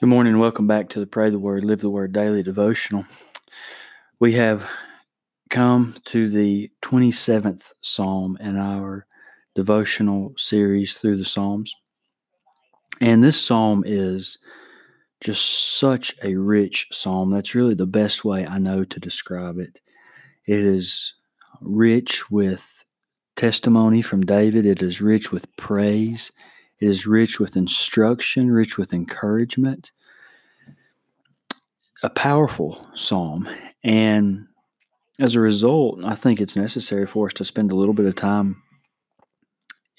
Good morning and welcome back to the Pray the Word, Live the Word Daily Devotional. We have come to the 27th Psalm in our devotional series through the Psalms. And this Psalm is just such a rich Psalm. That's really the best way I know to describe it. It is rich with testimony from David. It is rich with praise. It is rich with instruction, rich with encouragement. A powerful psalm. And as a result, I think it's necessary for us to spend a little bit of time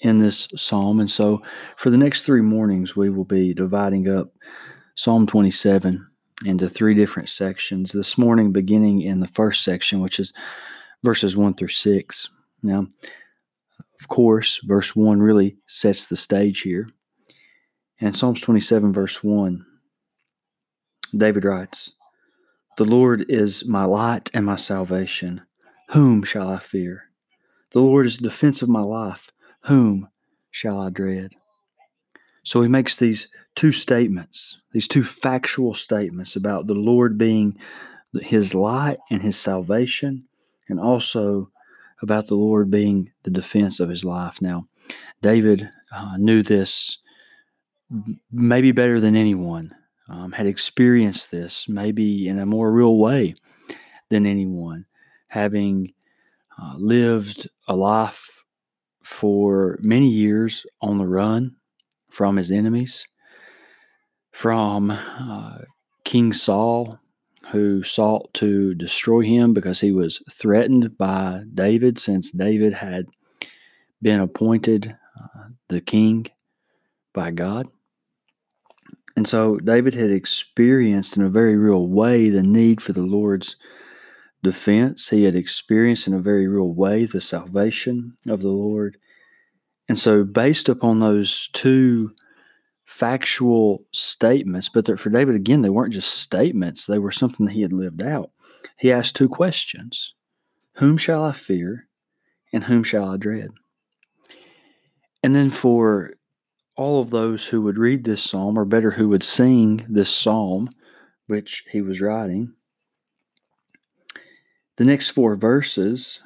in this psalm. And so for the next three mornings, we will be dividing up Psalm 27 into three different sections. This morning, beginning in the first section, which is verses 1 through 6. Now, of course, verse 1 really sets the stage here. And Psalms 27, verse 1, David writes, "The Lord is my light and my salvation. Whom shall I fear? The Lord is the defense of my life. Whom shall I dread?" So he makes these two statements, these two factual statements about the Lord being his light and his salvation, and also about the Lord being the defense of his life. Now, David knew this maybe better than anyone, had experienced this maybe in a more real way than anyone, having lived a life for many years on the run from his enemies, from King Saul, who sought to destroy him because he was threatened by David, since David had been appointed the king by God. And so David had experienced in a very real way the need for the Lord's defense. He had experienced in a very real way the salvation of the Lord. And so based upon those two factual statements, but for David, again, they weren't just statements. They were something that he had lived out. He asked two questions. Whom shall I fear, and whom shall I dread? And then for all of those who would read this psalm, or better, who would sing this psalm, which he was writing, the next four verses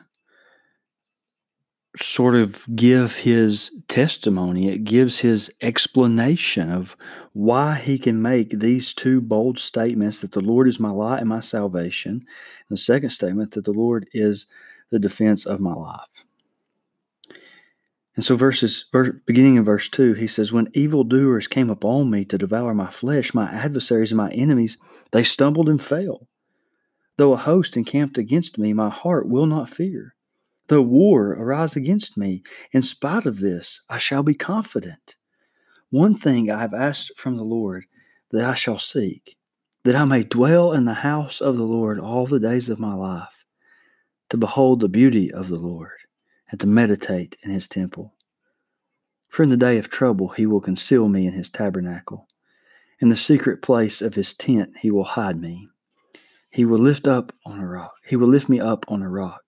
sort of give his testimony. It gives his explanation of why he can make these two bold statements that the Lord is my light and my salvation, and the second statement that the Lord is the defense of my life. And so beginning in verse 2, he says, "When evildoers came upon me to devour my flesh, my adversaries and my enemies, they stumbled and fell. Though a host encamped against me, my heart will not fear. Though war arise against me, in spite of this, I shall be confident. One thing I have asked from the Lord, that I shall seek, that I may dwell in the house of the Lord all the days of my life, to behold the beauty of the Lord, and to meditate in his temple. For in the day of trouble he will conceal me in his tabernacle. In the secret place of his tent he will hide me. He will lift me up on a rock."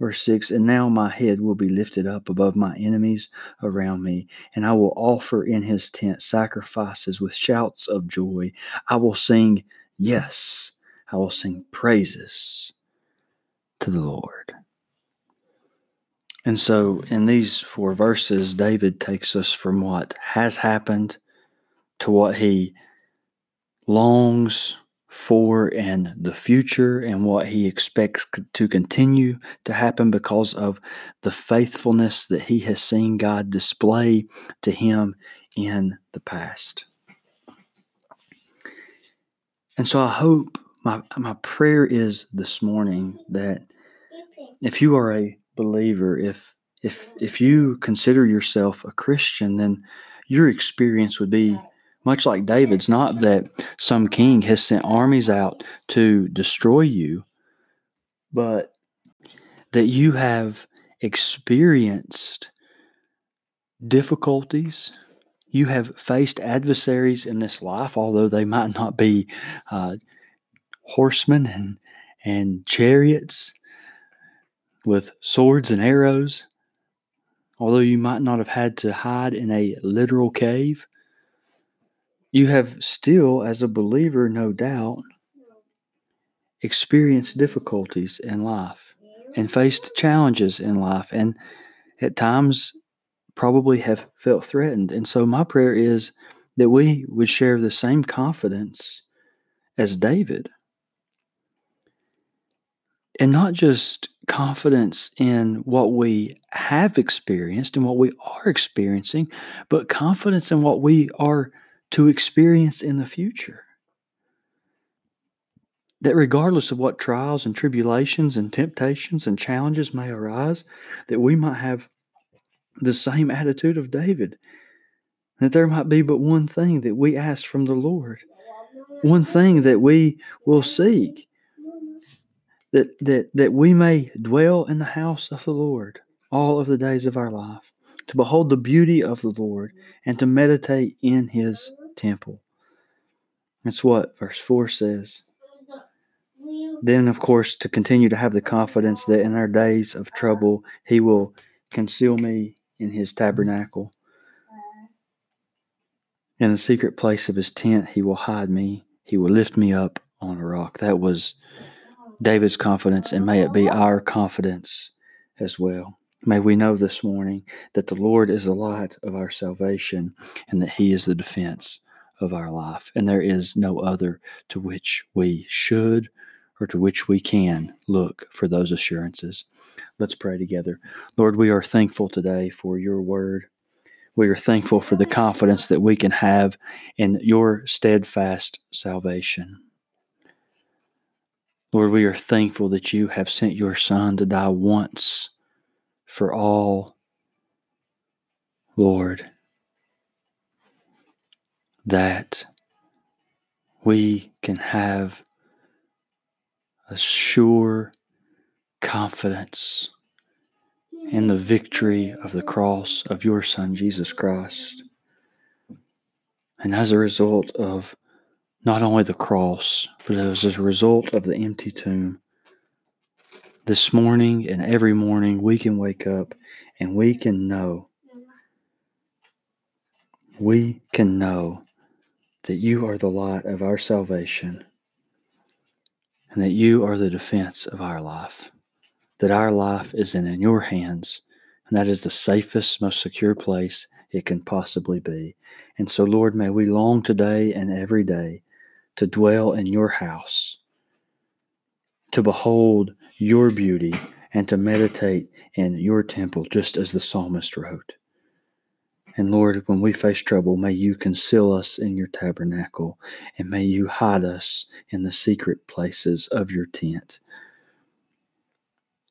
Verse 6, "And now my head will be lifted up above my enemies around me, and I will offer in his tent sacrifices with shouts of joy. I will sing, yes, I will sing praises to the Lord." And so in these four verses, David takes us from what has happened to what he longs for in the future, and what he expects to continue to happen because of the faithfulness that he has seen God display to him in the past. And so I hope, my prayer is this morning, that if you are a believer, if you consider yourself a Christian, then your experience would be much like David's, not that some king has sent armies out to destroy you, but that you have experienced difficulties. You have faced adversaries in this life, although they might not be horsemen and chariots with swords and arrows, although you might not have had to hide in a literal cave. You have still, as a believer, no doubt, experienced difficulties in life and faced challenges in life and at times probably have felt threatened. And so my prayer is that we would share the same confidence as David. And not just confidence in what we have experienced and what we are experiencing, but confidence in what we are to experience in the future. That regardless of what trials and tribulations and temptations and challenges may arise, that we might have the same attitude of David. That there might be but one thing that we ask from the Lord. One thing that we will seek. That we may dwell in the house of the Lord all of the days of our life, to behold the beauty of the Lord and to meditate in His temple. That's what verse 4 says. Then, of course, to continue to have the confidence that in our days of trouble, He will conceal me in His tabernacle. In the secret place of His tent, He will hide me. He will lift me up on a rock. That was David's confidence, and may it be our confidence as well. May we know this morning that the Lord is the light of our salvation and that He is the defense of our life. And there is no other to which we should or to which we can look for those assurances. Let's pray together. Lord, we are thankful today for Your word. We are thankful for the confidence that we can have in Your steadfast salvation. Lord, we are thankful that You have sent Your Son to die once for all. Lord, that we can have a sure confidence in the victory of the cross of Your Son, Jesus Christ. And as a result of not only the cross, but as a result of the empty tomb, this morning and every morning we can wake up and we can know that You are the light of our salvation and that You are the defense of our life, that our life is in Your hands, and that is the safest, most secure place it can possibly be. And so, Lord, may we long today and every day to dwell in Your house, to behold Your beauty, and to meditate in Your temple, just as the psalmist wrote. And Lord, when we face trouble, may You conceal us in Your tabernacle, and may You hide us in the secret places of Your tent.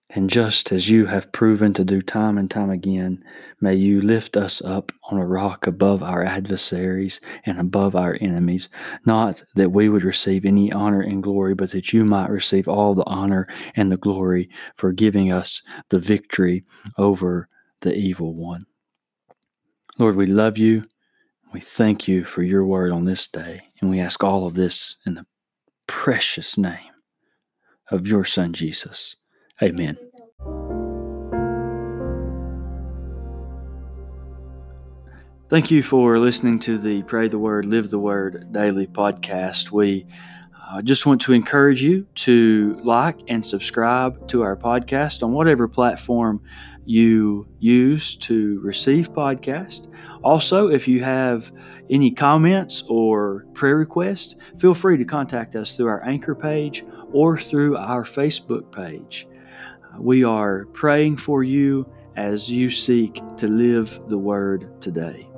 And just as You have proven to do time and time again, may You lift us up on a rock above our adversaries and above our enemies, not that we would receive any honor and glory, but that You might receive all the honor and the glory for giving us the victory over the evil one. Lord, we love You. We thank You for Your word on this day, and we ask all of this in the precious name of Your Son, Jesus. Amen. Thank you for listening to the Pray the Word, Live the Word daily podcast. We just want to encourage you to like and subscribe to our podcast on whatever platform you use to receive podcasts. Also, if you have any comments or prayer requests, feel free to contact us through our Anchor page or through our Facebook page. We are praying for you as you seek to live the Word today.